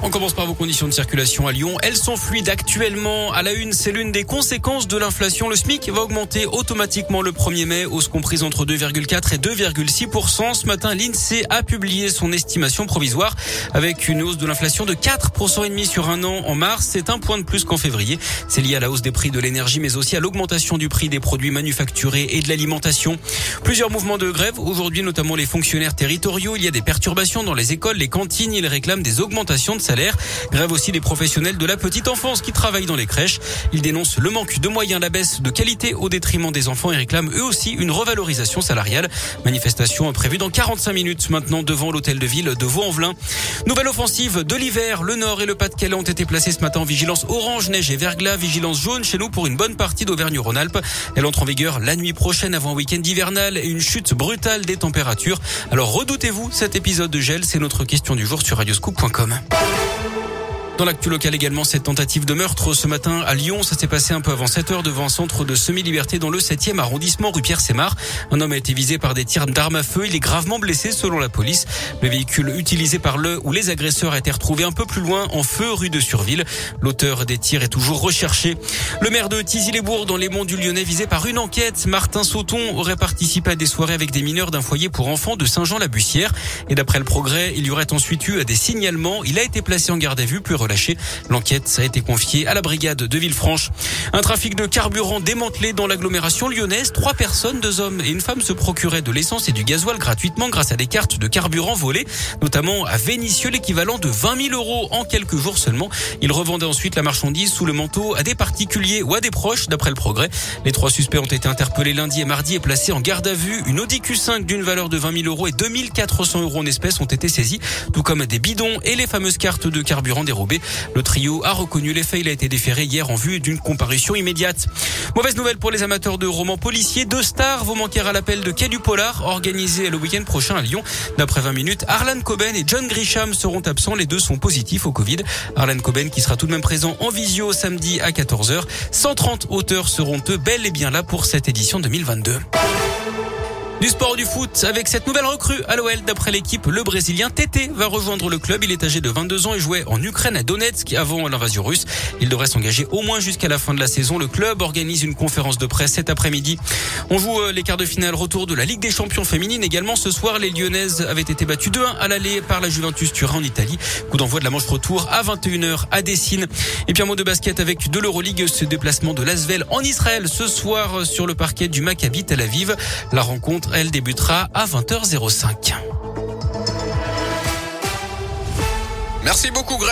On commence par vos conditions de circulation à Lyon. Elles sont fluides actuellement. À la une, c'est l'une des conséquences de l'inflation. Le SMIC va augmenter automatiquement le 1er mai, hausse comprise entre 2,4 et 2,6%. Ce matin, l'INSEE a publié son estimation provisoire avec une hausse de l'inflation de 4,5% sur un an en mars. C'est un point de plus qu'en février. C'est lié à la hausse des prix de l'énergie, mais aussi à l'augmentation du prix des produits manufacturés et de l'alimentation. Plusieurs mouvements de grève aujourd'hui, notamment les fonctionnaires territoriaux. Il y a des perturbations dans les écoles, les cantines. Ils réclament des augmentations de salaire. Grève aussi des professionnels de la petite enfance qui travaillent dans les crèches. Ils dénoncent le manque de moyens, la baisse de qualité au détriment des enfants et réclament eux aussi une revalorisation salariale. Manifestation prévue dans 45 minutes maintenant devant l'hôtel de ville de Vaux-en-Velin. Nouvelle offensive de l'hiver. Le Nord et le Pas-de-Calais ont été placés ce matin en vigilance orange, neige et verglas. Vigilance jaune chez nous pour une bonne partie d'Auvergne-Rhône-Alpes. Elle entre en vigueur la nuit prochaine avant un week-end hivernal et une chute brutale des températures. Alors redoutez-vous cet épisode de gel? C'est notre question du jour sur radioscoop.com. Dans l'actu local également, cette tentative de meurtre ce matin à Lyon. Ça s'est passé un peu avant 7h devant un centre de semi-liberté dans le 7e arrondissement, rue Pierre-Sémard. Un homme a été visé par des tirs d'armes à feu. Il est gravement blessé selon la police. Le véhicule utilisé par le ou les agresseurs a été retrouvé un peu plus loin, en feu, rue de Surville. L'auteur des tirs est toujours recherché. Le maire de Tizy-les-Bours dans les Monts du Lyonnais visé par une enquête. Martin Sauton aurait participé à des soirées avec des mineurs d'un foyer pour enfants de Saint-Jean-la-Bussière. Et d'après le Progrès, il y aurait ensuite eu des signalements. Il a été placé en garde à vue, puis lâché. L'enquête a été confiée à la brigade de Villefranche. Un trafic de carburant démantelé dans l'agglomération lyonnaise. 3 personnes, 2 hommes et une femme se procuraient de l'essence et du gasoil gratuitement grâce à des cartes de carburant volées, notamment à Vénissieux, l'équivalent de 20 000 euros en quelques jours seulement. Ils revendaient ensuite la marchandise sous le manteau à des particuliers ou à des proches, d'après le Progrès. Les 3 suspects ont été interpellés lundi et mardi et placés en garde à vue. Une Audi Q5 d'une valeur de 20 000 euros et 2 400 euros en espèces ont été saisis, tout comme des bidons et les fameuses cartes de carburant dérobées. Le trio a reconnu les faits. Il a été déféré hier en vue d'une comparution immédiate. Mauvaise nouvelle pour les amateurs de romans policiers. 2 stars vont manquer à l'appel de Quai du Polar, organisé le week-end prochain à Lyon. D'après 20 minutes, Harlan Coben et John Grisham seront absents. Les 2 sont positifs au Covid. Harlan Coben qui sera tout de même présent en visio samedi à 14h. 130 auteurs seront eux bel et bien là pour cette édition 2022. Du sport, du foot, avec cette nouvelle recrue à l'OL. D'après l'équipe, le Brésilien Tété va rejoindre le club. Il est âgé de 22 ans et jouait en Ukraine à Donetsk avant l'invasion russe. Il devrait s'engager au moins jusqu'à la fin de la saison. Le club organise une conférence de presse cet après-midi. On joue les quarts de finale retour de la Ligue des Champions féminines. Également ce soir, les Lyonnaises avaient été battues 2-1 à l'aller par la Juventus Turin en Italie. Coup d'envoi de la manche retour à 21h à Dessines. Et puis un mot de basket avec de l'Euroleague. Ce déplacement de l'Asvel en Israël ce soir sur le parquet du Maccabi Tel Aviv. La rencontre, elle débutera à 20h05. Merci beaucoup Greg.